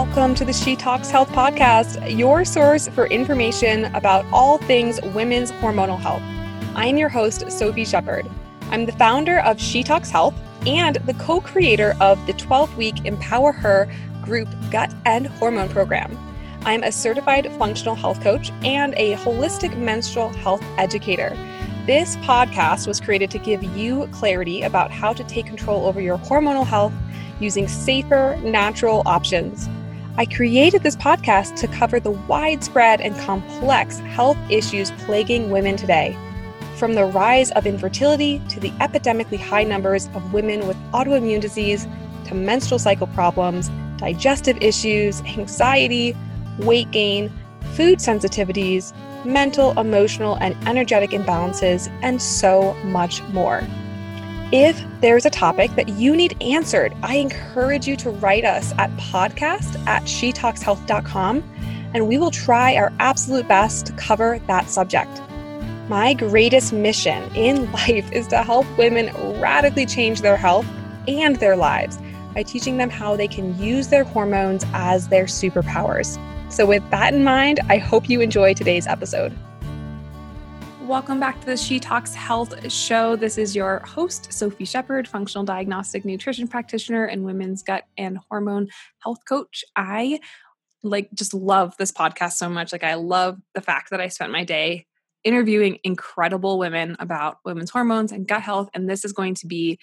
welcome to the She Talks Health podcast, your source for information about all things women's hormonal health. I'm your host, Sophie Shepherd. I'm the founder of She Talks Health and the co-creator of the 12-week Empower Her group gut and hormone program. I'm a certified functional health coach and a holistic menstrual health educator. This podcast was created to give you clarity about how to take control over your hormonal health using safer, natural options. I created this podcast to cover the widespread and complex health issues plaguing women today, from the rise of infertility to the epidemically high numbers of women with autoimmune disease to menstrual cycle problems, digestive issues, anxiety, weight gain, food sensitivities, mental, emotional, and energetic imbalances, and so much more. If there's a topic that you need answered, I encourage you to write us at podcast@shetalkshealth.com, and we will try our absolute best to cover that subject. My greatest mission in life is to help women radically change their health and their lives by teaching them how they can use their hormones as their superpowers. So with that in mind, I hope you enjoy today's episode. Welcome back to the She Talks Health show. This is your host, Sophie Shepherd, functional diagnostic nutrition practitioner and women's gut and hormone health coach. I just love this podcast so much. I love the fact that I spent my day interviewing incredible women about women's hormones and gut health, and this is going to be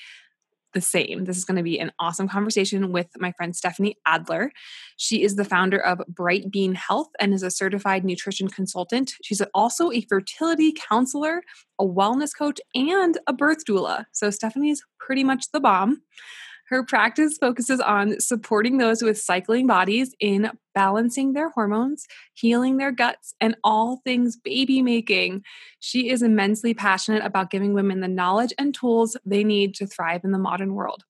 the same. This is going to be an awesome conversation with my friend Stephanie Adler. She is the founder of Bright Bean Health and is a certified nutrition consultant. She's also a fertility counselor, a wellness coach, and a birth doula. So Stephanie is pretty much the bomb. Her practice focuses on supporting those with cycling bodies in balancing their hormones, healing their guts, and all things baby making. She is immensely passionate about giving women the knowledge and tools they need to thrive in the modern world.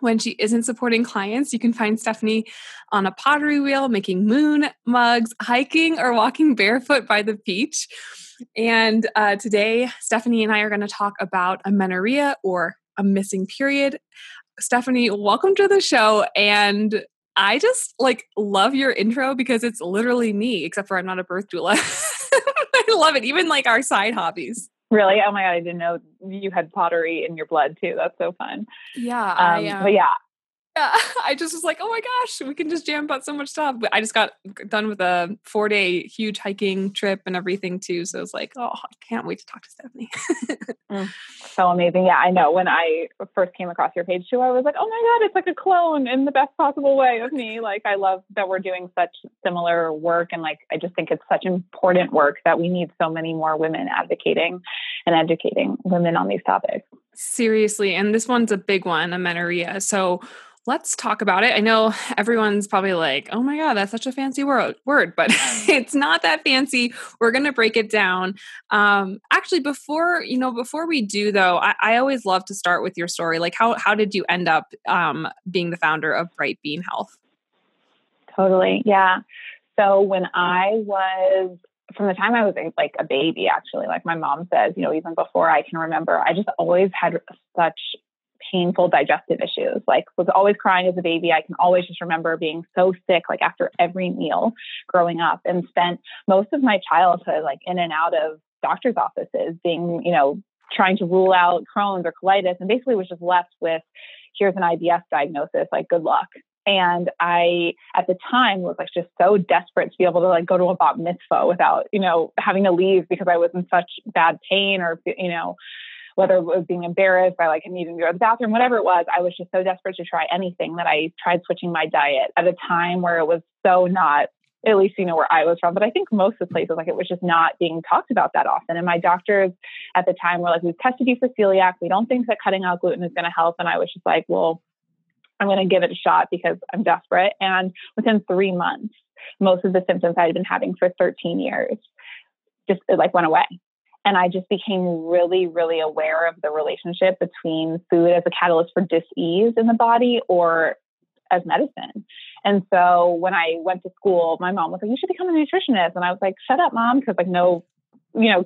When she isn't supporting clients, you can find Stephanie on a pottery wheel, making moon mugs, hiking, or walking barefoot by the beach. And today, Stephanie and I are going to talk about amenorrhea, or a missing period. Stephanie, welcome to the show. And I just love your intro because it's literally me, except for I'm not a birth doula. I love it. Even our side hobbies. Really? Oh my God. I didn't know you had pottery in your blood too. That's so fun. Yeah. Yeah. I just was oh my gosh, we can just jam about so much stuff. But I just got done with a 4-day huge hiking trip and everything too. So it's oh, I can't wait to talk to Stephanie. So amazing. Yeah, I know. When I first came across your page too, I was oh my God, it's a clone in the best possible way of me. I love that we're doing such similar work. And I just think it's such important work that we need so many more women advocating and educating women on these topics. Seriously. And this one's a big one, amenorrhea. So let's talk about it. I know everyone's probably oh my God, that's such a fancy word, but it's not that fancy. We're going to break it down. Actually, before we do though, I always love to start with your story. How did you end up being the founder of Bright Bean Health? Totally. Yeah. So when I was, from the time I was a baby, actually, my mom says, even before I can remember, I just always had such painful digestive issues, was always crying as a baby. I can always just remember being so sick, after every meal growing up, and spent most of my childhood, in and out of doctor's offices being, trying to rule out Crohn's or colitis, and basically was just left with, here's an IBS diagnosis, good luck. And I, at the time, was just so desperate to be able to go to a bat mitzvah without, having to leave because I was in such bad pain, or, whether it was being embarrassed by needing to go to the bathroom, whatever it was, I was just so desperate to try anything that I tried switching my diet at a time where it was so not, at least, where I was from, but I think most of the places, it was just not being talked about that often. And my doctors at the time were we've tested you for celiac. We don't think that cutting out gluten is going to help. And I was just well, I'm going to give it a shot because I'm desperate. And within 3 months, most of the symptoms I had been having for 13 years just went away. And I just became really, really aware of the relationship between food as a catalyst for dis-ease in the body or as medicine. And so when I went to school, my mom was you should become a nutritionist. And I was shut up, Mom, because no,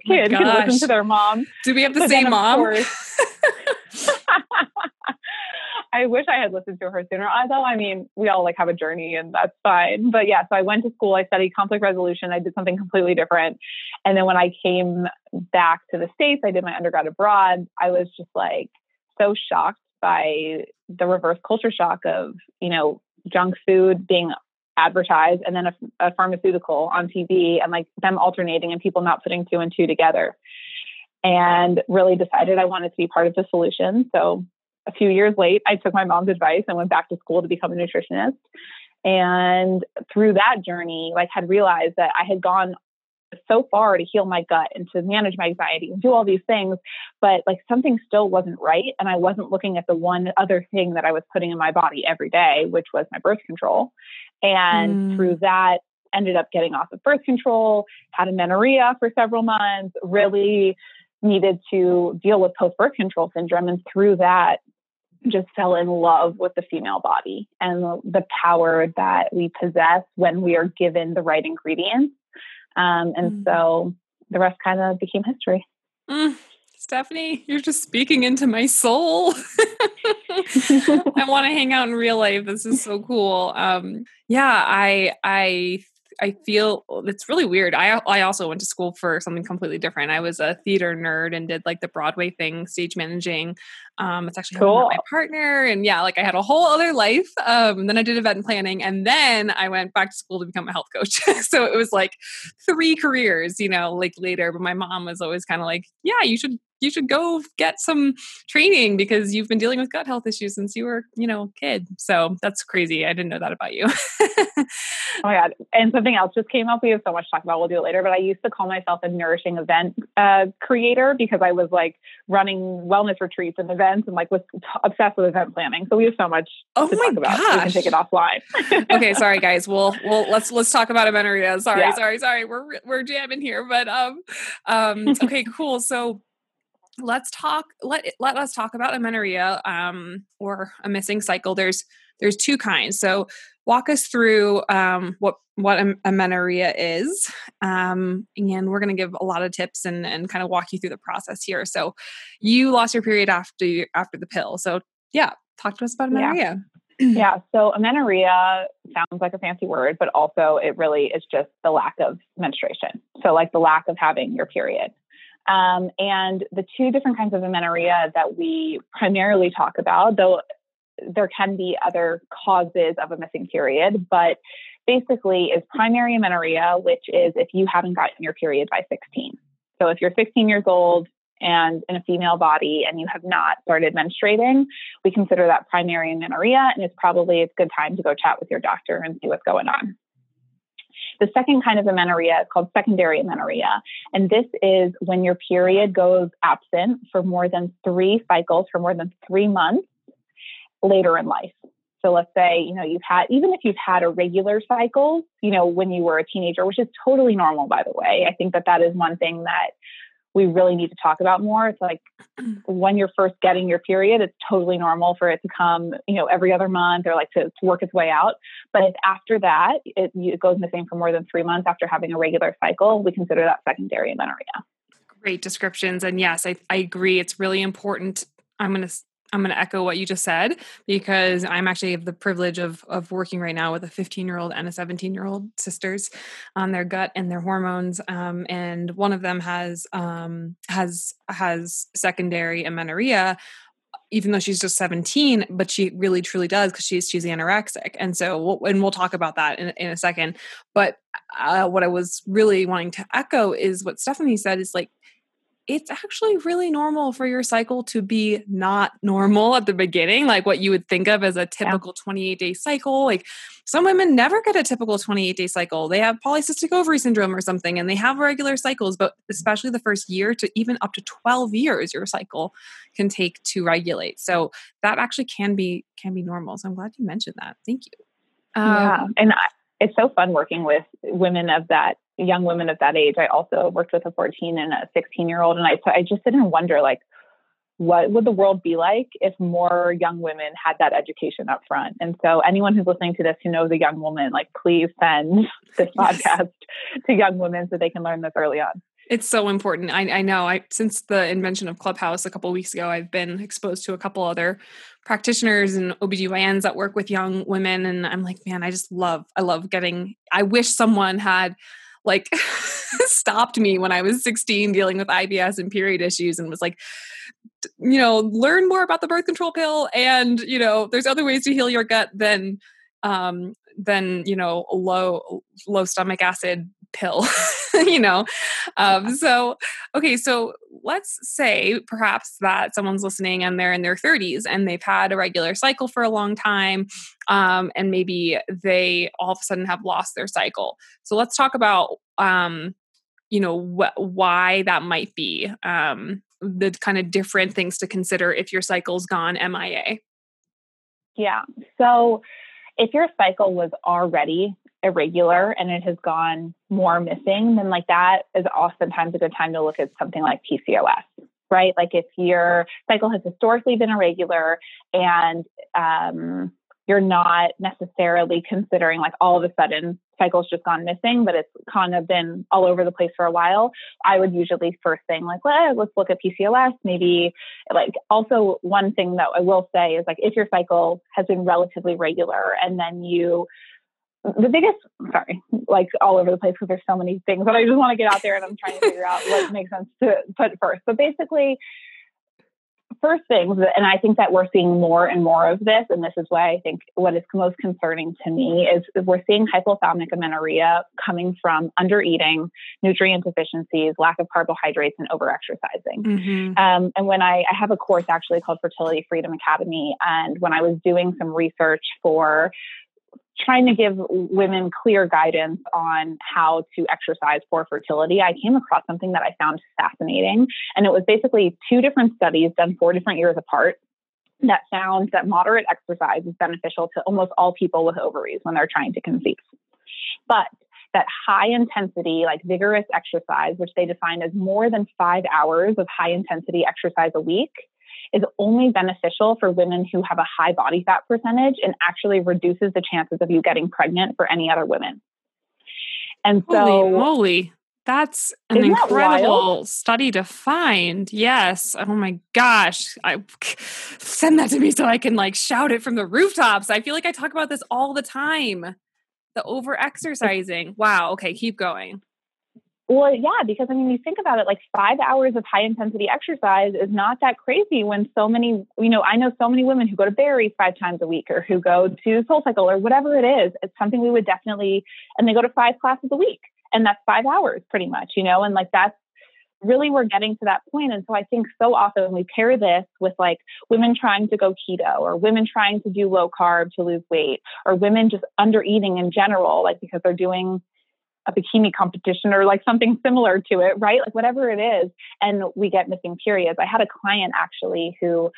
kid can listen to their mom. Do we have the same mom? I wish I had listened to her sooner. Although, I mean, we all like have a journey and that's fine. But yeah, so I went to school, I studied conflict resolution. I did something completely different. And then when I came back to the States, I did my undergrad abroad. I was just like so shocked by the reverse culture shock of, you know, junk food being advertised and then a pharmaceutical on TV and like them alternating and people not putting two and two together. And really decided I wanted to be part of the solution. So a few years late, I took my mom's advice and went back to school to become a nutritionist. And through that journey, like had realized that I had gone so far to heal my gut and to manage my anxiety and do all these things, but like something still wasn't right. And I wasn't looking at the one other thing that I was putting in my body every day, which was my birth control. And through that, ended up getting off of birth control, had amenorrhea for several months, really needed to deal with post birth control syndrome. And through that, just fell in love with the female body and the power that we possess when we are given the right ingredients. And so the rest kind of became history. Stephanie, you're just speaking into my soul. I want to hang out in real life. This is so cool. I feel it's really weird. I also went to school for something completely different. I was a theater nerd and did like the Broadway thing, stage managing. It's actually cool. My partner. And yeah, like I had a whole other life. Then I did event planning and then I went back to school to become a health coach. So it was like three careers, you know, like later, but my mom was always kind of like, yeah, you should go get some training because you've been dealing with gut health issues since you were, you know, a kid. So that's crazy. I didn't know that about you. Oh my God. And something else just came up. We have so much to talk about. We'll do it later. But I used to call myself a nourishing event creator because I was like running wellness retreats and events and like was obsessed with event planning. So we have so much to talk about. We can take it offline. Okay. Sorry guys. We'll let's talk about amenorrhea. Sorry. We're jamming here, but, okay, cool. So let us talk about amenorrhea, or a missing cycle. There's two kinds. So walk us through, what amenorrhea is. And we're going to give a lot of tips and kind of walk you through the process here. So you lost your period after the pill. So yeah, talk to us about amenorrhea. Yeah. So amenorrhea sounds like a fancy word, but also it really is just the lack of menstruation. So like the lack of having your period. And the two different kinds of amenorrhea that we primarily talk about, though there can be other causes of a missing period, but basically is primary amenorrhea, which is if you haven't gotten your period by 16. So if you're 16 years old and in a female body and you have not started menstruating, we consider that primary amenorrhea, and it's probably a good time to go chat with your doctor and see what's going on. The second kind of amenorrhea is called secondary amenorrhea. And this is when your period goes absent for more than 3 cycles, for more than 3 months later in life. So let's say, you know, even if you've had irregular cycles, you know, when you were a teenager, which is totally normal, by the way. I think that is one thing that we really need to talk about more. It's like when you're first getting your period, it's totally normal for it to come, you know, every other month or like to work its way out. But if after that, it goes missing for more than 3 months after having a regular cycle, we consider that secondary amenorrhea. Great descriptions. And yes, I agree. It's really important. I'm going to echo what you just said, because I'm actually have the privilege of working right now with a 15-year-old and a 17-year-old sisters on their gut and their hormones. And one of them has secondary amenorrhea, even though she's just 17, but she really truly does, because she's anorexic. And so, we'll talk about that in a second. But what I was really wanting to echo is what Stephanie said is like, it's actually really normal for your cycle to be not normal at the beginning, like what you would think of as a typical 28-day cycle. Like some women never get a typical 28-day cycle. They have polycystic ovary syndrome or something, and they have regular cycles, but especially the first year to even up to 12 years, your cycle can take to regulate. So that actually can be normal. So I'm glad you mentioned that. Thank you. It's so fun working with young women of that age. I also worked with a 14 and a 16-year-old. And I just sit and wonder, like, what would the world be like if more young women had that education up front? And so anyone who's listening to this who knows a young woman, like, please send this podcast to young women so they can learn this early on. It's so important. I know. Since the invention of Clubhouse a couple of weeks ago, I've been exposed to a couple other practitioners and OBGYNs that work with young women. And I'm like, man, I love getting, I wish someone had like stopped me when I was 16 dealing with IBS and period issues and was like, you know, learn more about the birth control pill. And, you know, there's other ways to heal your gut than, you know, low stomach acid pill, you know? So let's say perhaps that someone's listening and they're in their 30s and they've had a regular cycle for a long time. And maybe they all of a sudden have lost their cycle. So let's talk about, you know, why that might be, the kind of different things to consider if your cycle's gone MIA. Yeah. So if your cycle was already irregular and it has gone more missing, then like that is oftentimes a good time to look at something like PCOS, right? Like if your cycle has historically been irregular and you're not necessarily considering like all of a sudden cycle's just gone missing, but it's kind of been all over the place for a while, I would usually first thing like, well, let's look at PCOS. Maybe like also one thing that I will say is like if your cycle has been relatively regular and then like all over the place because there's so many things that I just want to get out there and I'm trying to figure out what makes sense to put first. But basically, first things, and I think that we're seeing more and more of this, and this is why I think what is most concerning to me is we're seeing hypothalamic amenorrhea coming from under-eating, nutrient deficiencies, lack of carbohydrates, and over-exercising. Mm-hmm. And when I have a course actually called Fertility Freedom Academy, and when I was doing some research for trying to give women clear guidance on how to exercise for fertility, I came across something that I found fascinating. And it was basically two different studies done 4 different years apart that found that moderate exercise is beneficial to almost all people with ovaries when they're trying to conceive. But that high intensity, like vigorous exercise, which they define as more than 5 hours of high intensity exercise a week, is only beneficial for women who have a high body fat percentage and actually reduces the chances of you getting pregnant for any other women. And so, holy moly, that's an incredible study to find. Yes. Oh my gosh. I send that to me so I can like shout it from the rooftops. I feel like I talk about this all the time. The over-exercising. Wow. Okay. Keep going. Well, yeah, because I mean, you think about it, like 5 hours of high intensity exercise is not that crazy when so many, you know, I know so many women who go to Barry's 5 times a week or who go to SoulCycle or whatever it is. It's something we would definitely, and they go to 5 classes a week and that's 5 hours pretty much, you know, and like that's really, we're getting to that point. And so I think so often we pair this with like women trying to go keto or women trying to do low carb to lose weight or women just under eating in general, like because they're doing a bikini competition or like something similar to it, right? Like whatever it is. And we get missing periods. I had a client actually who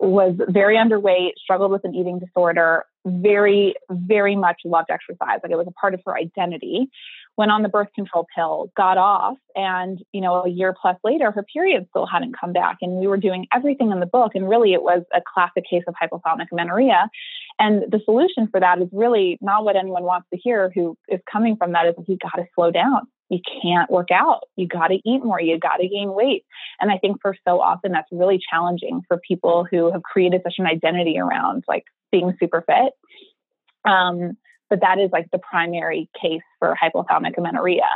was very underweight, struggled with an eating disorder, very, very much loved exercise. Like it was a part of her identity. Went on the birth control pill, got off, and, you know, a year plus later, her period still hadn't come back. And we were doing everything in the book. And really it was a classic case of hypothalamic amenorrhea. And the solution for that is really not what anyone wants to hear who is coming from that is you got to slow down. You can't work out. You got to eat more. You got to gain weight. And I think for so often that's really challenging for people who have created such an identity around like being super fit. But that is like the primary case for hypothalamic amenorrhea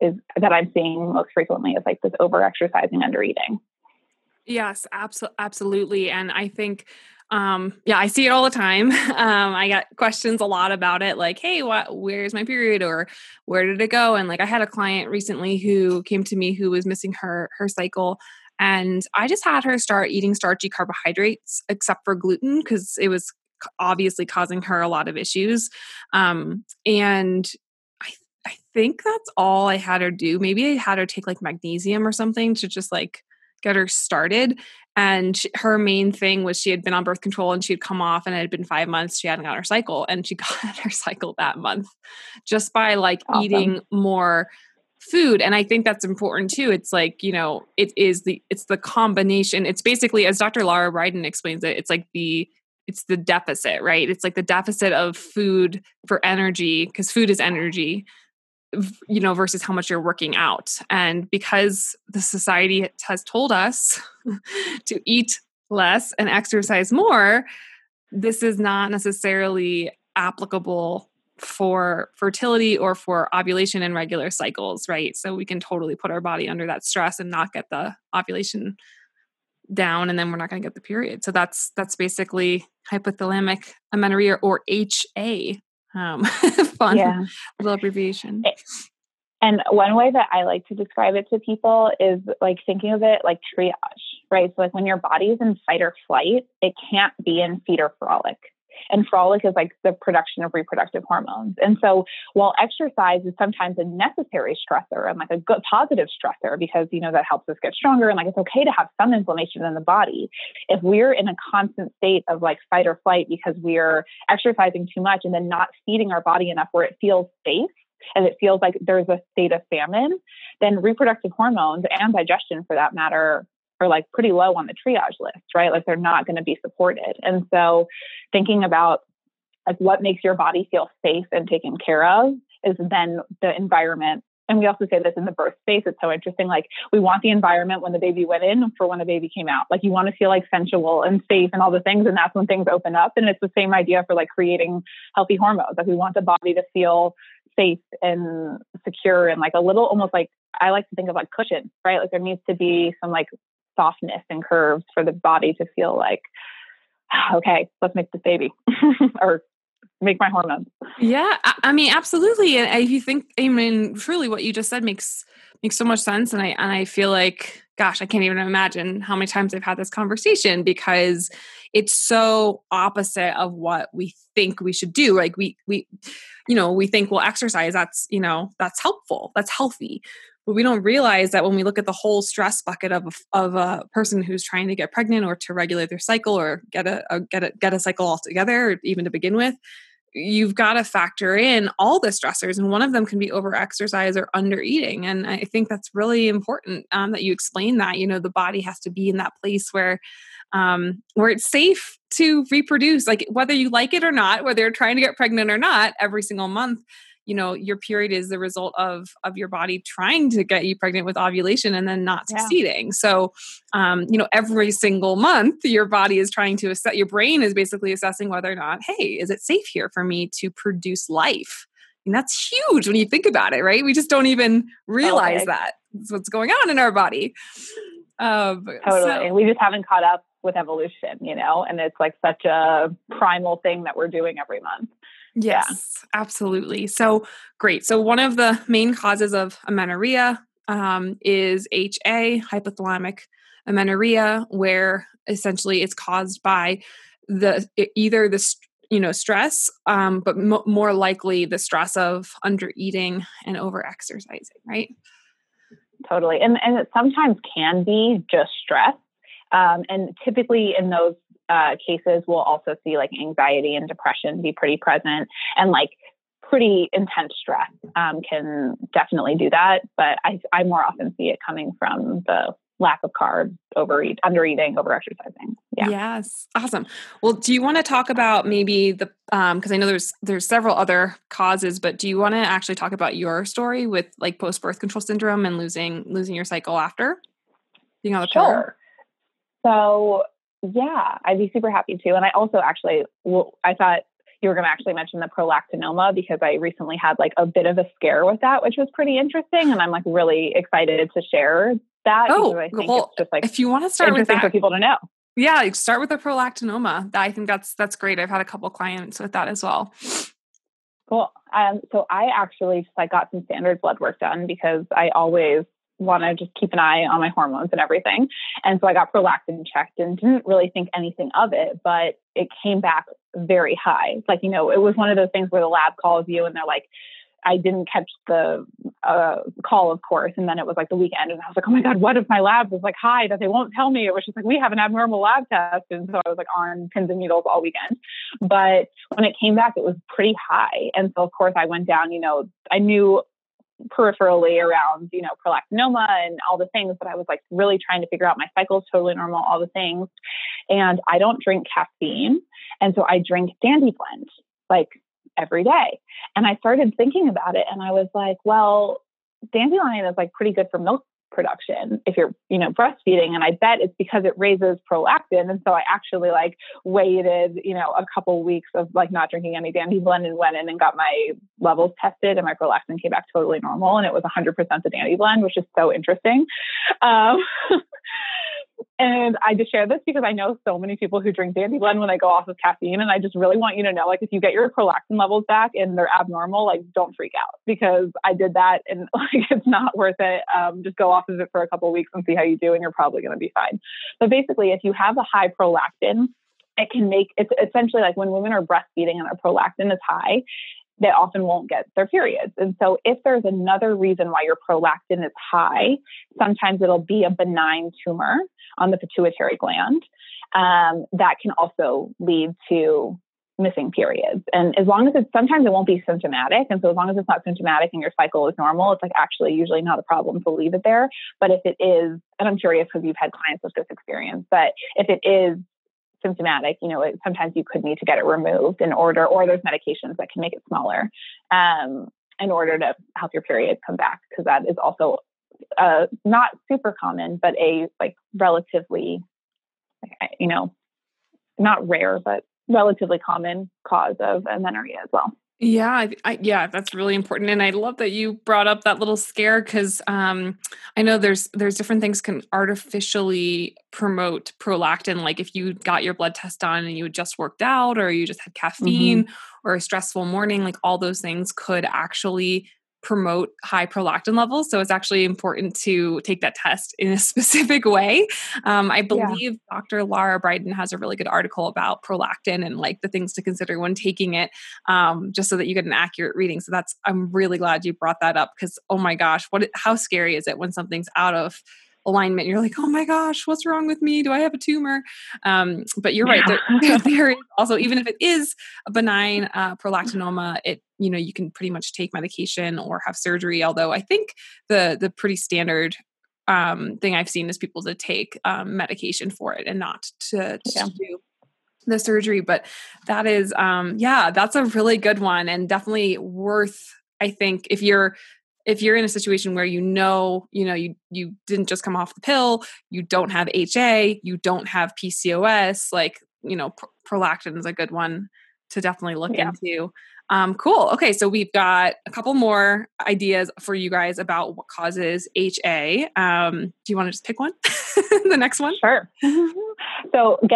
is that I'm seeing most frequently is like this over-exercising, under-eating. Yes, absolutely. And I think, I see it all the time. I got questions a lot about it. Like, hey, where's my period or where did it go? And like, I had a client recently who came to me who was missing her cycle. And I just had her start eating starchy carbohydrates except for gluten because it was obviously causing her a lot of issues. And I think that's all I had her do. Maybe I had her take like magnesium or something to just like get her started. And her main thing was she had been on birth control and she had come off and it had been 5 months. She hadn't got her cycle and she got her cycle that month just by like eating more food. And I think that's important too. It's like, you know, it's the combination. It's basically, as Dr. Laura Bryden explains it, it's the deficit, right? It's like the deficit of food for energy because food is energy you know, versus how much you're working out. And because the society has told us to eat less and exercise more, this is not necessarily applicable for fertility or for ovulation and regular cycles, right? So we can totally put our body under that stress and not get the ovulation down, and then we're not going to get the period. So that's basically hypothalamic amenorrhea, or HA. Fun little abbreviation. And one way that I like to describe it to people is like thinking of it like triage, right? So like when your body is in fight or flight, it can't be in feed or frolic. And frolic is like the production of reproductive hormones. And so while exercise is sometimes a necessary stressor and like a good positive stressor, because, you know, that helps us get stronger and like, it's okay to have some inflammation in the body. If we're in a constant state of like fight or flight, because we're exercising too much and then not feeding our body enough where it feels safe, and it feels like there's a state of famine, then reproductive hormones and digestion for that matter are like pretty low on the triage list, right? Like they're not going to be supported. And so thinking about like what makes your body feel safe and taken care of is then the environment. And we also say this in the birth space. It's so interesting. Like we want the environment when the baby went in for when the baby came out. Like you want to feel like sensual and safe and all the things. And that's when things open up. And it's the same idea for like creating healthy hormones. Like we want the body to feel safe and secure and like a little, almost like I like to think of like cushion, right? Like there needs to be some like softness and curves for the body to feel like, okay, let's make this baby or make my hormones. Yeah. I mean, absolutely. And if you think, I mean, truly what you just said makes so much sense. And I feel like, gosh, I can't even imagine how many times I've had this conversation because it's so opposite of what we think we should do. Like we think, well, exercise, that's, you know, that's helpful, that's healthy. But we don't realize that when we look at the whole stress bucket of a person who's trying to get pregnant or to regulate their cycle or get a cycle altogether, or even to begin with, you've got to factor in all the stressors. And one of them can be over exercise or under eating. And I think that's really important that you explain that, you know, the body has to be in that place where it's safe to reproduce, like whether you like it or not, whether you're trying to get pregnant or not every single month. You know, your period is the result of your body trying to get you pregnant with ovulation and then not succeeding. Yeah. So, you know, every single month your body is trying to assess, your brain is basically assessing whether or not, hey, is it safe here for me to produce life? And that's huge when you think about it, right? We just don't even realize that. That's what's going on in our body. Totally. So. We just haven't caught up with evolution, you know, and it's like such a primal thing that we're doing every month. Yes, absolutely. So great. So one of the main causes of amenorrhea is HA, hypothalamic amenorrhea, where essentially it's caused by either the you know, stress, but more likely the stress of under eating and over exercising, right? Totally. And it sometimes can be just stress. And typically in those cases, we'll also see like anxiety and depression be pretty present, and like pretty intense stress can definitely do that. But I more often see it coming from the lack of carbs, under eating, over exercising. Yeah. Yes. Awesome. Well, do you want to talk about maybe the, cause I know there's several other causes, but do you want to actually talk about your story with like post birth control syndrome and losing your cycle after being on the pill? Sure. So yeah, I'd be super happy to. And I also I thought you were going to actually mention the prolactinoma because I recently had like a bit of a scare with that, which was pretty interesting. And I'm like really excited to share that. Oh, I think well, it's just like if you want to start with that, for people to know. Yeah, start with the prolactinoma. I think that's great. I've had a couple clients with that as well. Cool. So I actually just like got some standard blood work done because I always want to just keep an eye on my hormones and everything. And so I got prolactin checked and didn't really think anything of it, but it came back very high. Like, you know, it was one of those things where the lab calls you and they're like, I didn't catch the call, of course. And then it was like the weekend and I was like, oh my God, what if my lab was like high that they won't tell me? It was just like, we have an abnormal lab test. And so I was like on pins and needles all weekend. But when it came back, it was pretty high. And so of course I went down, you know, I knew peripherally around, you know, prolactinoma and all the things, but I was like really trying to figure out my cycle's totally normal, all the things. And I don't drink caffeine. And so I drink Dandy Blend like every day. And I started thinking about it and I was like, well, dandelion is like pretty good for milk production if you're, you know, breastfeeding. And I bet it's because it raises prolactin. And so I actually like waited, you know, a couple weeks of like not drinking any dandelion and went in and got my levels tested and my prolactin came back totally normal. And it was 100% the dandelion, which is so interesting. And I just share this because I know so many people who drink dandelion when they go off of caffeine. And I just really want you to know, like, if you get your prolactin levels back and they're abnormal, like, don't freak out because I did that and like, it's not worth it. Just go off of it for a couple of weeks and see how you do. And you're probably going to be fine. But basically, if you have a high prolactin, it can make, it's essentially like when women are breastfeeding and their prolactin is high, they often won't get their periods. And so if there's another reason why your prolactin is high, sometimes it'll be a benign tumor on the pituitary gland. That can also lead to missing periods. And as long as it's, sometimes it won't be symptomatic. And so as long as it's not symptomatic and your cycle is normal, it's like actually usually not a problem to leave it there. But if it is, and I'm curious because you've had clients with this experience, but if it is symptomatic, you know, sometimes you could need to get it removed in order, or there's medications that can make it smaller in order to help your period come back. Because that is also not super common, but a like relatively, you know, not rare, but relatively common cause of amenorrhea as well. Yeah. Yeah, that's really important. And I love that you brought up that little scare because I know there's different things can artificially promote prolactin. Like if you got your blood test done and you had just worked out or you just had caffeine or a stressful morning, like all those things could actually promote high prolactin levels. So it's actually important to take that test in a specific way. I believe Dr. Laura Bryden has a really good article about prolactin and like the things to consider when taking it, just so that you get an accurate reading. So that's, I'm really glad you brought that up because, oh my gosh, how scary is it when something's out of alignment? You're like, oh my gosh, what's wrong with me? Do I have a tumor? But you're right. There is also, even if it is a benign prolactinoma, you know, you can pretty much take medication or have surgery. Although I think the pretty standard thing I've seen is people to take medication for it and not to do the surgery. But that is, that's a really good one and definitely worth, I think, if you're in a situation where you didn't just come off the pill, you don't have HA, you don't have PCOS, like, you know, prolactin is a good one to definitely look into. Cool. Okay. So we've got a couple more ideas for you guys about what causes HA. Do you want to just pick one? The next one? Sure. So we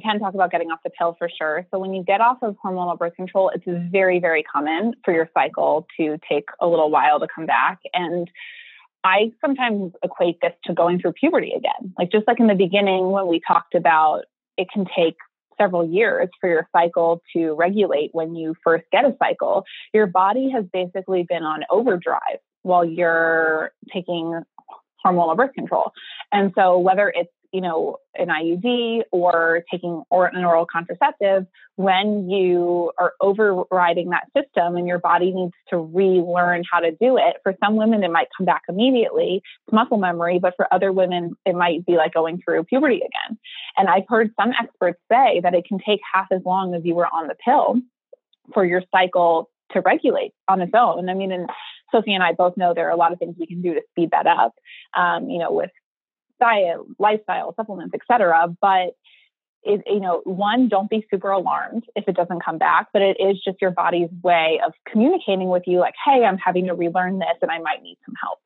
can talk about getting off the pill for sure. So when you get off of hormonal birth control, it's very, very common for your cycle to take a little while to come back. And I sometimes equate this to going through puberty again. Like just like in the beginning, when we talked about, it can take several years for your cycle to regulate when you first get a cycle, your body has basically been on overdrive while you're taking hormonal birth control. And so whether it's, you know, an IUD or taking an oral contraceptive, when you are overriding that system and your body needs to relearn how to do it, for some women, it might come back immediately. It's muscle memory, but for other women, it might be like going through puberty again. And I've heard some experts say that it can take half as long as you were on the pill for your cycle to regulate on its own. I mean, and Sophie and I both know there are a lot of things we can do to speed that up, you know, with diet, lifestyle, supplements, etc. But it, you know, one, don't be super alarmed if it doesn't come back, but it is just your body's way of communicating with you like, hey, I'm having to relearn this and I might need some help.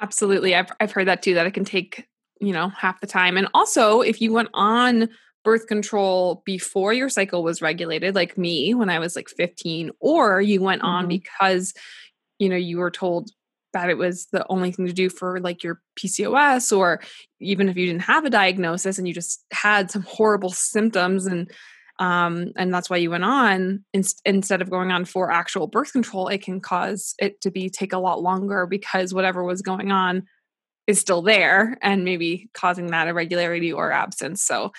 Absolutely. I've heard that too, that it can take, you know, half the time. And also if you went on birth control before your cycle was regulated, like me when I was like 15, or you went on because, you know, you were told that it was the only thing to do for like your PCOS, or even if you didn't have a diagnosis and you just had some horrible symptoms and that's why you went on instead of going on for actual birth control, it can cause it to take a lot longer because whatever was going on is still there and maybe causing that irregularity or absence. So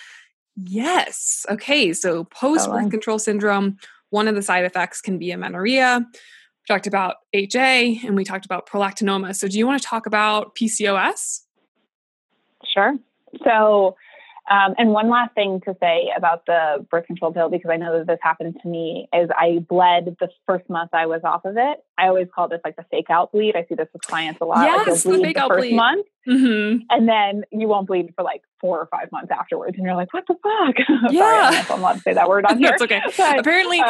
yes. Okay. So post birth control syndrome, one of the side effects can be amenorrhea. Talked about HA and we talked about prolactinoma. So do you want to talk about PCOS? Sure. So And one last thing to say about the birth control pill, because I know that this happened to me, is I bled the first month I was off of it. I always call this like the fake out bleed. I see this with clients a lot. Yes, like, the fake out bleed. Month, mm-hmm. And then you won't bleed for like 4 or 5 months afterwards. And you're like, what the fuck? Yeah. Sorry, I'm allowed to say that word on here. That's okay. But, apparently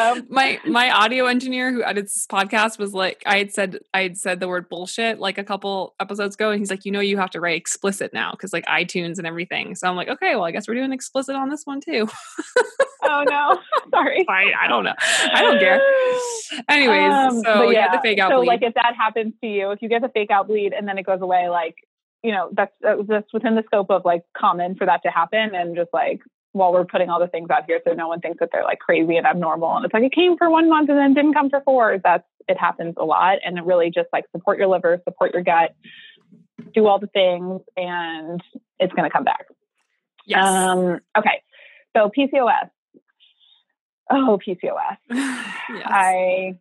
my audio engineer who edits this podcast was like, I had said the word bullshit like a couple episodes ago. And he's like, you know, you have to write explicit now, because like iTunes and everything. So I'm like, okay, well, I guess we're doing explicit on this one too. Oh no, sorry. I don't know. I don't care. Anyways, so yeah, the fake out bleed. So like if that happens to you, if you get the fake out bleed and then it goes away, like, you know, that's within the scope of like common for that to happen. And just like, while we're putting all the things out here so no one thinks that they're like crazy and abnormal and it's like, it came for 1 month and then didn't come for 4. It happens a lot. And it really just like support your liver, support your gut, do all the things, and it's going to come back. Yes. Okay. So PCOS. Oh, PCOS. Yes.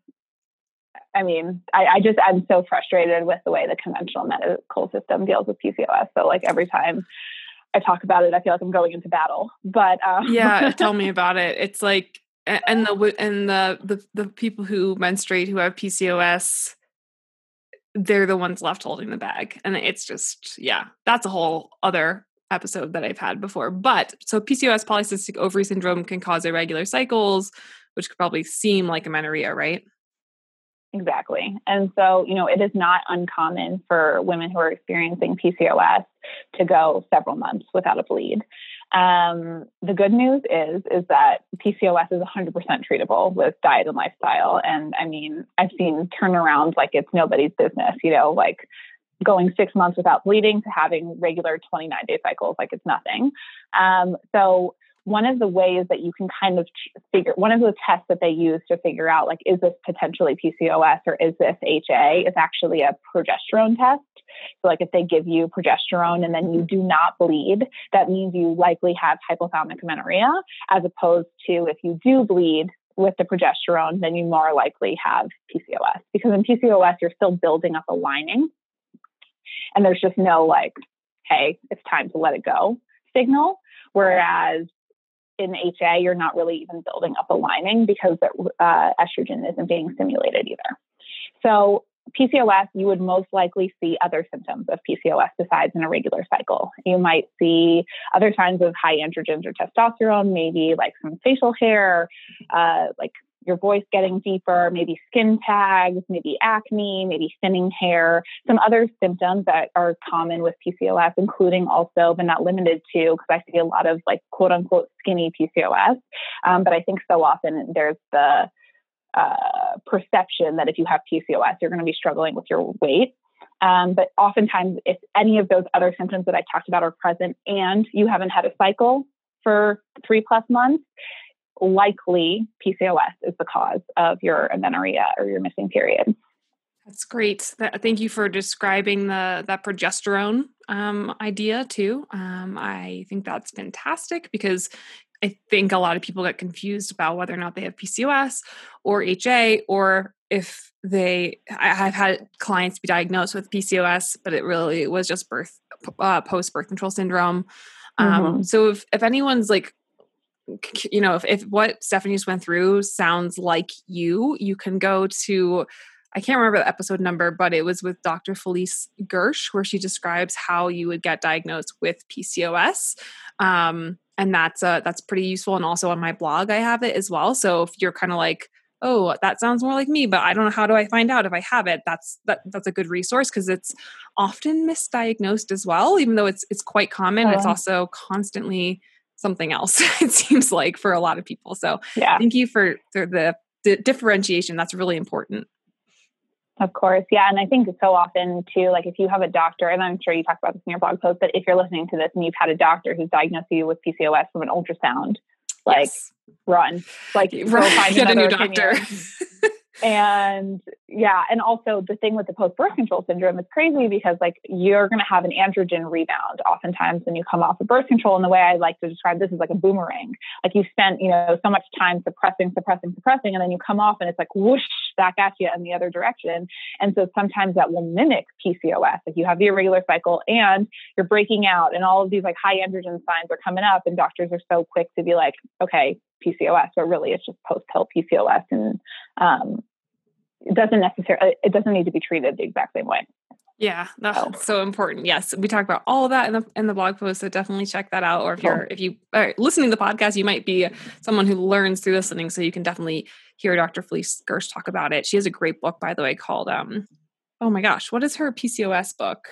I'm so frustrated with the way the conventional medical system deals with PCOS. So like every time I talk about it, I feel like I'm going into battle, but, yeah, tell me about it. It's like, and the people who menstruate, who have PCOS, they're the ones left holding the bag. And it's just, yeah, that's a whole other episode that I've had before. But so PCOS, polycystic ovary syndrome, can cause irregular cycles, which could probably seem like amenorrhea, right? Exactly. And so, you know, it is not uncommon for women who are experiencing PCOS to go several months without a bleed. The good news is that PCOS is 100% treatable with diet and lifestyle. And I mean, I've seen turnarounds like it's nobody's business, you know, like going 6 months without bleeding to having regular 29-day cycles, like it's nothing. So one of the ways that you can kind of one of the tests that they use to figure out, like, is this potentially PCOS or is this HA, is actually a progesterone test. So like if they give you progesterone and then you do not bleed, that means you likely have hypothalamic amenorrhea, as opposed to if you do bleed with the progesterone, then you more likely have PCOS. Because in PCOS, you're still building up a lining. And there's just no like, hey, it's time to let it go signal. Whereas in HA, you're not really even building up a lining because estrogen isn't being stimulated either. So PCOS, you would most likely see other symptoms of PCOS besides an irregular cycle. You might see other signs of high androgens or testosterone, maybe like some facial hair, like your voice getting deeper, maybe skin tags, maybe acne, maybe thinning hair, some other symptoms that are common with PCOS, including also, but not limited to, because I see a lot of like quote unquote skinny PCOS. But I think so often there's the perception that if you have PCOS, you're going to be struggling with your weight. But oftentimes if any of those other symptoms that I talked about are present and you haven't had a cycle for 3+ months, likely PCOS is the cause of your amenorrhea or your missing period. That's great. Thank you for describing that progesterone idea too. I think that's fantastic, because I think a lot of people get confused about whether or not they have PCOS or HA, or if I've had clients be diagnosed with PCOS, but it really was just post birth control syndrome. Mm-hmm. So if anyone's like, you know, if what Stephanie just went through sounds like you can go to, I can't remember the episode number, but it was with Dr. Felice Gersh, where she describes how you would get diagnosed with PCOS. And that's pretty useful. And also on my blog, I have it as well. So if you're kind of like, oh, that sounds more like me, but I don't know, how do I find out if I have it? That's a good resource, because it's often misdiagnosed as well, even though it's quite common. It's also constantly something else, it seems like, for a lot of people. So yeah. Thank you for the differentiation. That's really important. Of course. Yeah. And I think so often too, like if you have a doctor, and I'm sure you talk about this in your blog post, but if you're listening to this and you've had a doctor who's diagnosed you with PCOS from an ultrasound, like yes. Run, like run, find get a new doctor. And yeah. And also the thing with the post birth control syndrome is crazy, because like you're going to have an androgen rebound oftentimes when you come off of birth control. And the way I like to describe this is like a boomerang. Like you spent, you know, so much time suppressing, and then you come off and it's like whoosh, back at you in the other direction. And so sometimes that will mimic PCOS. If you have the irregular cycle and you're breaking out and all of these like high androgen signs are coming up, and doctors are so quick to be like, okay, PCOS, but really it's just post-pill PCOS. And it doesn't need to be treated the exact same way. Yeah, that's so important. Yes, we talk about all of that in the blog post, so definitely check that out. Or if you're listening to the podcast, you might be someone who learns through listening, so you can definitely hear Dr. Felice Gersh talk about it. She has a great book, by the way, called what is her PCOS book?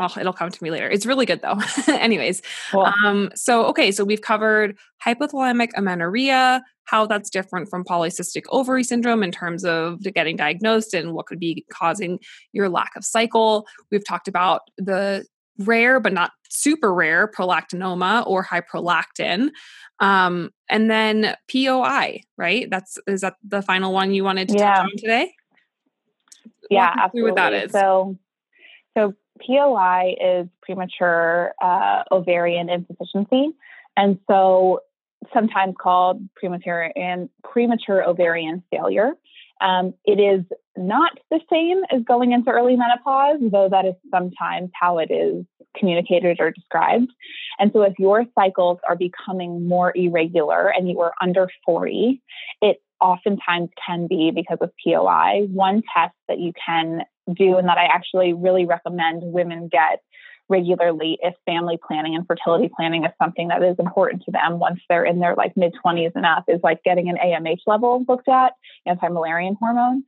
Oh, it'll come to me later. It's really good though. Anyways, cool. So we've covered hypothalamic amenorrhea, how that's different from polycystic ovary syndrome in terms of getting diagnosed and what could be causing your lack of cycle. We've talked about the rare, but not super rare, prolactinoma or high prolactin. And then POI, right? Is that the final one you wanted to touch on today? Yeah, absolutely. What that is. So POI is premature ovarian insufficiency, and so sometimes called premature ovarian failure. It is not the same as going into early menopause, though that is sometimes how it is communicated or described. And so if your cycles are becoming more irregular and you are under 40, it oftentimes can be because of POI. One test that you can do, and that I actually really recommend women get regularly if family planning and fertility planning is something that is important to them once they're in their like mid-20s and up, is like getting an AMH level looked at, anti-malarian hormone.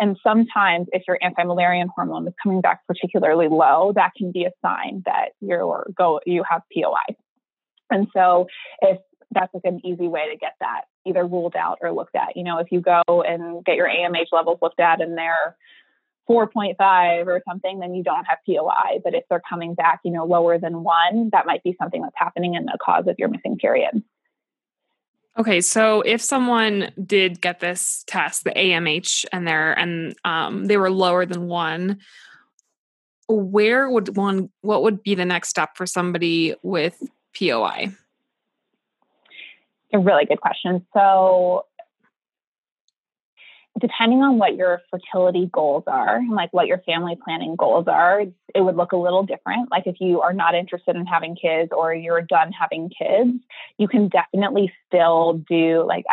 And sometimes if your anti-malarian hormone is coming back particularly low, that can be a sign that you have POI. And so if that's like an easy way to get that either ruled out or looked at, if you go and get your AMH levels looked at and they're 4.5 or something, then you don't have POI. But if they're coming back, lower than 1, that might be something that's happening in the cause of your missing period. Okay. So if someone did get this test, the AMH, and they were lower than 1, what would be the next step for somebody with POI? A really good question. So depending on what your fertility goals are and like what your family planning goals are, it would look a little different. Like if you are not interested in having kids or you're done having kids, you can definitely still do like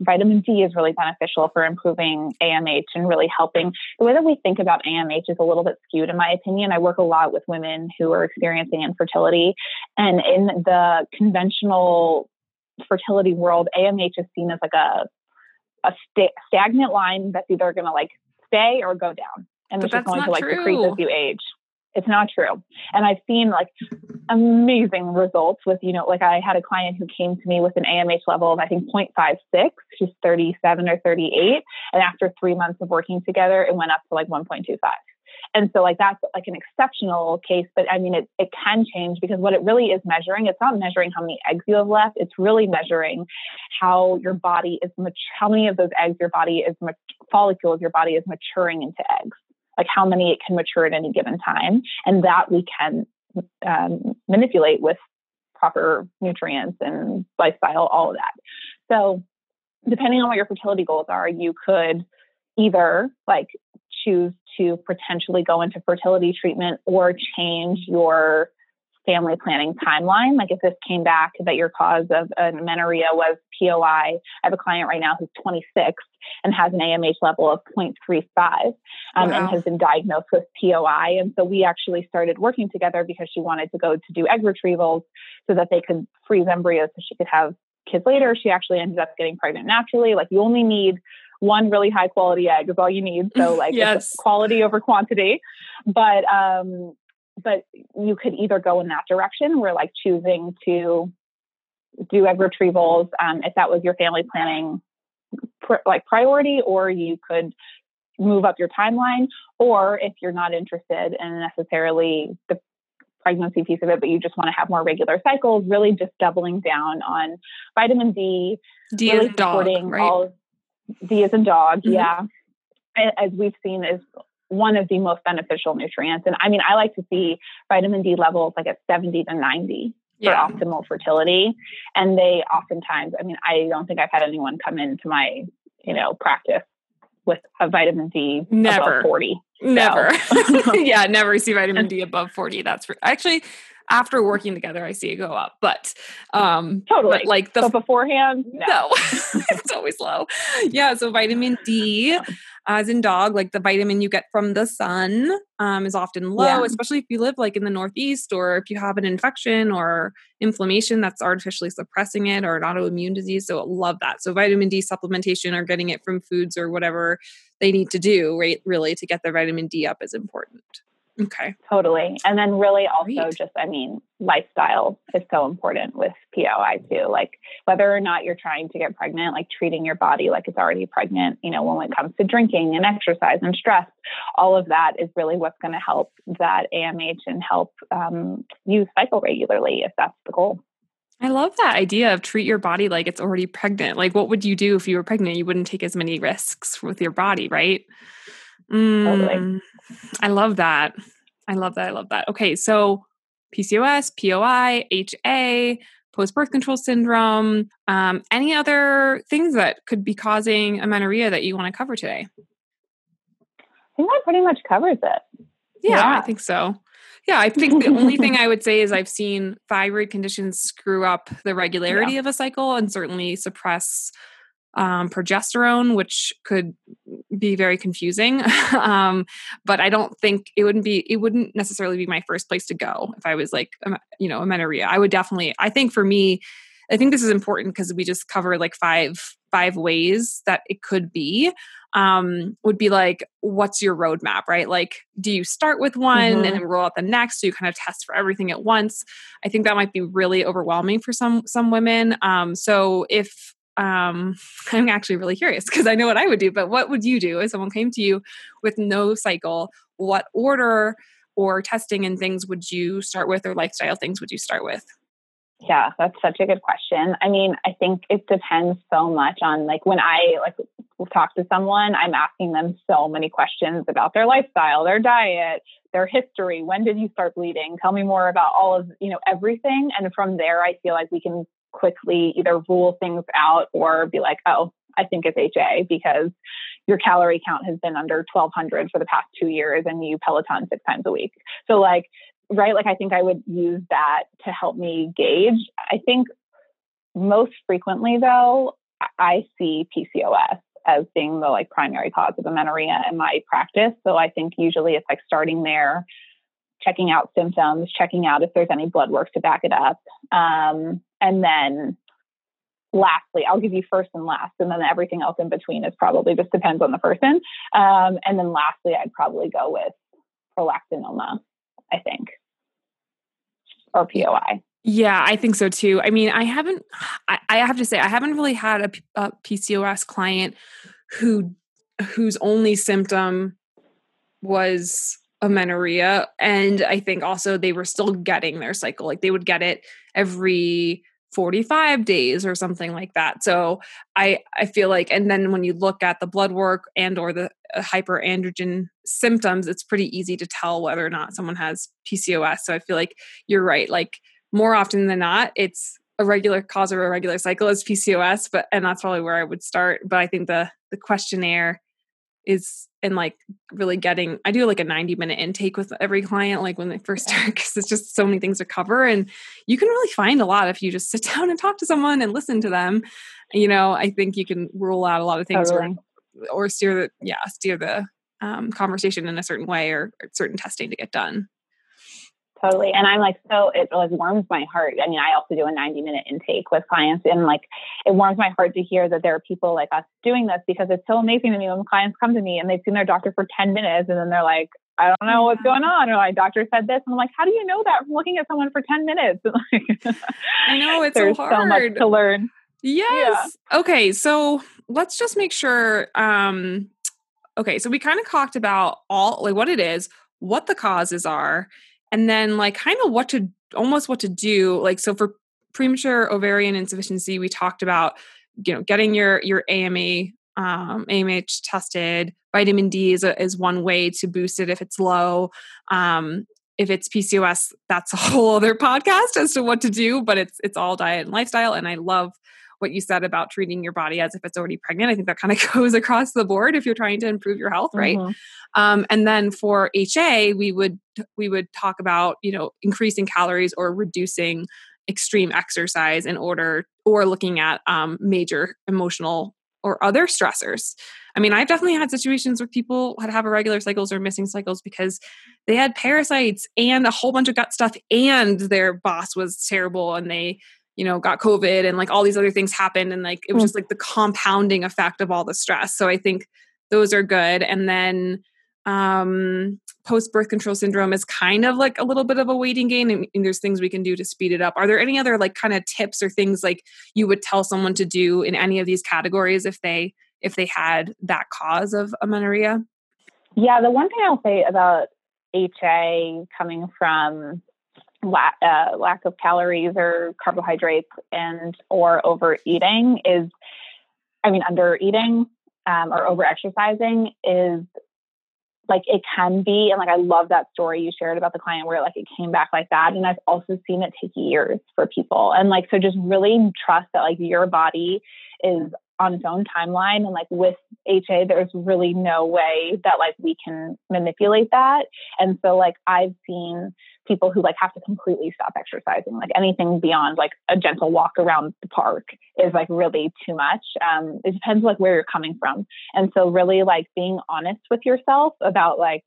vitamin D is really beneficial for improving AMH and really helping. The way that we think about AMH is a little bit skewed, in my opinion. I work a lot with women who are experiencing infertility, and in the conventional fertility world, AMH is seen as like a stagnant line that's either going to like stay or go down, and it's just going to like decrease as you age. It's not true. And I've seen like amazing results with, like I had a client who came to me with an AMH level of I think 0.56. She's 37 or 38. And after 3 months of working together, it went up to like 1.25. And so like that's like an exceptional case, but I mean, it can change, because what it really is measuring, it's not measuring how many eggs you have left. It's really measuring how your body is, how many of those eggs your body is, follicles your body is maturing into eggs, like how many it can mature at any given time. And that we can manipulate with proper nutrients and lifestyle, all of that. So depending on what your fertility goals are, you could either like choose to potentially go into fertility treatment or change your family planning timeline. Like if this came back that your cause of amenorrhea was POI, I have a client right now who's 26 and has an AMH level of 0.35 and has been diagnosed with POI. And so we actually started working together because she wanted to go to do egg retrievals so that they could freeze embryos so she could have kids later. She actually ended up getting pregnant naturally. Like you only need one really high quality egg is all you need. So like yes. It's quality over quantity, but you could either go in that direction where like choosing to do egg retrievals, if that was your family planning priority, or you could move up your timeline, or if you're not interested in necessarily the pregnancy piece of it, but you just want to have more regular cycles, really just doubling down on vitamin D, really supporting all D as in dog, yeah, as we've seen, is one of the most beneficial nutrients. And I mean, I like to see vitamin D levels like at 70 to 90 for optimal fertility. And they oftentimes, I mean, I don't think I've had anyone come into my, practice with a vitamin D above 40. Never. So. Yeah, never see vitamin D above 40. That's actually after working together, I see it go up, but totally. But like so beforehand, no. It's always low. Yeah, so vitamin D, as in dog, like the vitamin you get from the sun is often low, especially if you live like in the Northeast or if you have an infection or inflammation that's artificially suppressing it or an autoimmune disease. So love that. So vitamin D supplementation or getting it from foods or whatever they need to do, right, really to get their vitamin D up is important. Okay. Totally. And then really also just, I mean, lifestyle is so important with POI too. Like whether or not you're trying to get pregnant, like treating your body like it's already pregnant, you know, when it comes to drinking and exercise and stress, all of that is really what's going to help that AMH and help you cycle regularly if that's the goal. I love that idea of treat your body like it's already pregnant. Like what would you do if you were pregnant? You wouldn't take as many risks with your body, right? Totally. I love that. I love that. I love that. Okay. So PCOS, POI, HA, post birth control syndrome, any other things that could be causing amenorrhea that you want to cover today? I think that pretty much covers it. Yeah. I think so. Yeah. I think the only thing I would say is I've seen thyroid conditions screw up the regularity of a cycle and certainly suppress progesterone, which could be very confusing. But I don't think it wouldn't necessarily be my first place to go if I was like, you know, amenorrhea. I think this is important because we just cover like five ways that it could be, would be like, what's your roadmap, right? Like, do you start with one and then roll out the next? So you kind of test for everything at once. I think that might be really overwhelming for some women. So I'm actually really curious because I know what I would do, but what would you do if someone came to you with no cycle? What order or testing and things would you start with or lifestyle things would you start with? Yeah, that's such a good question. I mean, I think it depends so much on like when I like talk to someone, I'm asking them so many questions about their lifestyle, their diet, their history. When did you start bleeding? Tell me more about all of, you know, everything. And from there, I feel like we can quickly either rule things out or be like, oh, I think it's HA because your calorie count has been under 1,200 for the past 2 years and you Peloton 6 times a week. So like, right, like I think I would use that to help me gauge. I think most frequently though, I see PCOS as being the like primary cause of amenorrhea in my practice. So I think usually it's like starting there, checking out symptoms, checking out if there's any blood work to back it up. And then lastly, I'll give you first and last, and then everything else in between is probably just depends on the person. And then lastly, I'd probably go with prolactinoma, I think, or POI. Yeah, I think so too. I mean, I have to say, I haven't really had a PCOS client whose only symptom was amenorrhea. And I think also they were still getting their cycle. Like they would get it every 45 days or something like that. So I feel like, and then when you look at the blood work and or the hyperandrogen symptoms, it's pretty easy to tell whether or not someone has PCOS. So I feel like you're right. Like more often than not, it's a regular cause of a regular cycle is PCOS, and that's probably where I would start. But I think the questionnaire is, and like really getting, I do like a 90-minute intake with every client, like when they first start, because it's just so many things to cover. And you can really find a lot if you just sit down and talk to someone and listen to them. You know, I think you can rule out a lot of things or steer the conversation in a certain way or certain testing to get done. Totally. And I'm like, so it like warms my heart. I mean, I also do a 90-minute intake with clients, and like, it warms my heart to hear that there are people like us doing this, because it's so amazing to me when clients come to me and they've seen their doctor for 10 minutes and then they're like, I don't know what's going on. Or my doctor said this. And I'm like, how do you know that from looking at someone for 10 minutes? Like, I know it's so hard. There's so much to learn. Yes. Yeah. Okay. So let's just make sure. Okay. So we kind of talked about all like what it is, what the causes are, and then like kind of what to do. Like, so for premature ovarian insufficiency, we talked about, you know, getting your AMH tested. Vitamin D is one way to boost it if it's low. If it's PCOS, that's a whole other podcast as to what to do, but it's all diet and lifestyle. And I love what you said about treating your body as if it's already pregnant. I think that kind of goes across the board if you're trying to improve your health, right? Mm-hmm. And then for HA, we would talk about, you know, increasing calories or reducing extreme exercise in order, or looking at major emotional or other stressors. I mean, I've definitely had situations where people had have irregular cycles or missing cycles because they had parasites and a whole bunch of gut stuff, and their boss was terrible, and they, you know, got COVID, and like all these other things happened, and like it was just like the compounding effect of all the stress. So I think those are good. And then post birth control syndrome is kind of like a little bit of a waiting game, and there's things we can do to speed it up. Are there any other like kind of tips or things like you would tell someone to do in any of these categories if they had that cause of amenorrhea? Yeah. The one thing I'll say about HA coming from lack of calories or carbohydrates and, or overeating is, I mean, undereating, or overexercising is, like, it can be, and like, I love that story you shared about the client where like it came back like that. And I've also seen it take years for people. And like, so just really trust that like your body is on its own timeline. And like with HA, there's really no way that like we can manipulate that. And so like, I've seen people who like have to completely stop exercising, like anything beyond like a gentle walk around the park is like really too much. It depends like where you're coming from. And so really like being honest with yourself about like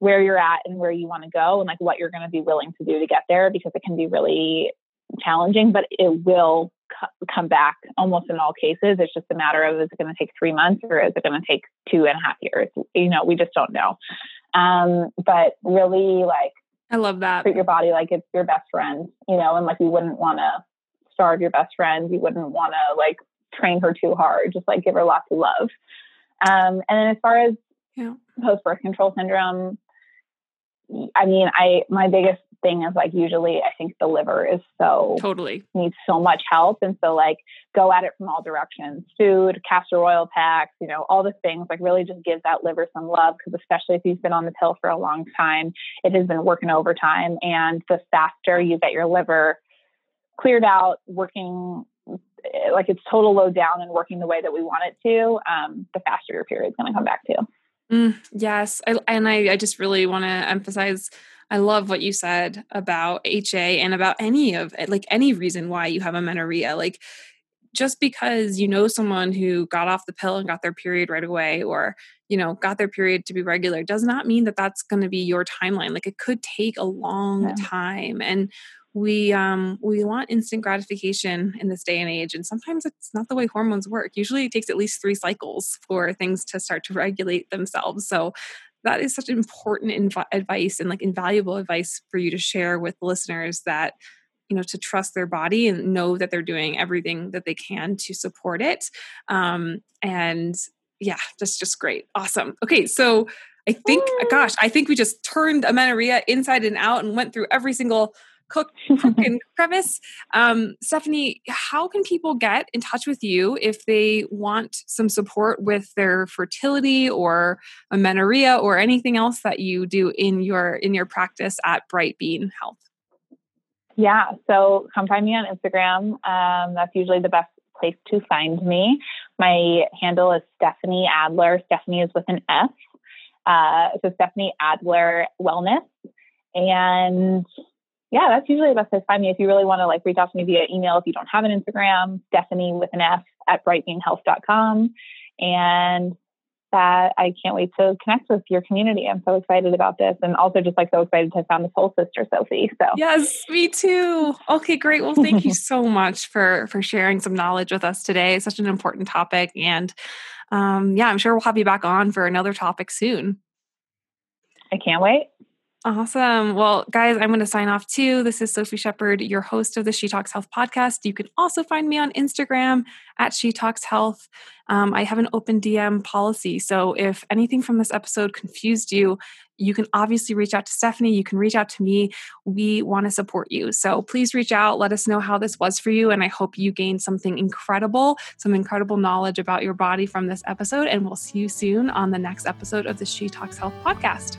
where you're at and where you want to go and like what you're going to be willing to do to get there, because it can be really challenging, but it will come back almost in all cases. It's just a matter of, is it going to take 3 months or is it going to take 2.5 years? You know, we just don't know. But really like, I love that. Treat your body like it's your best friend, you know, and like you wouldn't want to starve your best friend. You wouldn't want to like train her too hard. Just like give her lots of love. And then as far as post-birth control syndrome, I mean, my biggest thing is like, usually I think the liver is so needs so much help. And so like go at it from all directions, food, castor oil packs, you know, all the things, like really just give that liver some love. Cause especially if you've been on the pill for a long time, it has been working overtime. And the faster you get your liver cleared out, working like it's total load down and working the way that we want it to, the faster your period is going to come back to. Yes. I just really want to emphasize, I love what you said about HA and about any of it, like any reason why you have amenorrhea. Like just because you know someone who got off the pill and got their period right away, or, you know, got their period to be regular, does not mean that that's going to be your timeline. Like it could take a long time. And we want instant gratification in this day and age. And sometimes it's not the way hormones work. Usually it takes at least 3 cycles for things to start to regulate themselves. So that is such important advice and like invaluable advice for you to share with listeners, that, you know, to trust their body and know that they're doing everything that they can to support it. And yeah, that's just great. Awesome. Okay. So I think, I think we just turned amenorrhea inside and out and went through every single cook and crevice. Stephanie, how can people get in touch with you if they want some support with their fertility or amenorrhea or anything else that you do in your practice at Bright Bean Health? Yeah. So come find me on Instagram. That's usually the best place to find me. My handle is Stephanie Adler. Stephanie is with an S. So Stephanie Adler Wellness. And yeah, that's usually the best place to find me. If you really want to like reach out to me via email, if you don't have an Instagram, Stephanie with an F at brightbeanhealth.com. And that, I can't wait to connect with your community. I'm so excited about this. And also just like so excited to have found this whole sister, Sophie. So yes, me too. Okay, great. Well, thank you so much for sharing some knowledge with us today. It's such an important topic. And yeah, I'm sure we'll have you back on for another topic soon. I can't wait. Awesome. Well, guys, I'm going to sign off too. This is Sophie Shepherd, your host of the She Talks Health podcast. You can also find me on Instagram at She Talks Health. I have an open DM policy. So if anything from this episode confused you, you can obviously reach out to Stephanie. You can reach out to me. We want to support you. So please reach out. Let us know how this was for you. And I hope you gained something incredible, some incredible knowledge about your body from this episode. And we'll see you soon on the next episode of the She Talks Health podcast.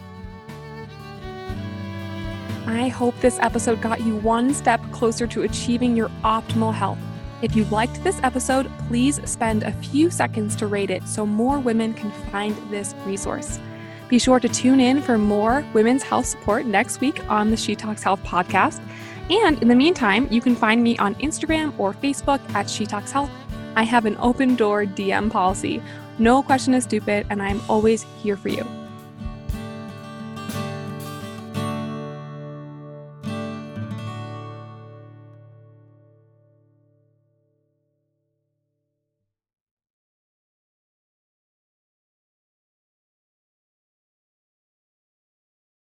I hope this episode got you one step closer to achieving your optimal health. If you liked this episode, please spend a few seconds to rate it so more women can find this resource. Be sure to tune in for more women's health support next week on the She Talks Health podcast. And in the meantime, you can find me on Instagram or Facebook at She Talks Health. I have an open door DM policy. No question is stupid, and I'm always here for you.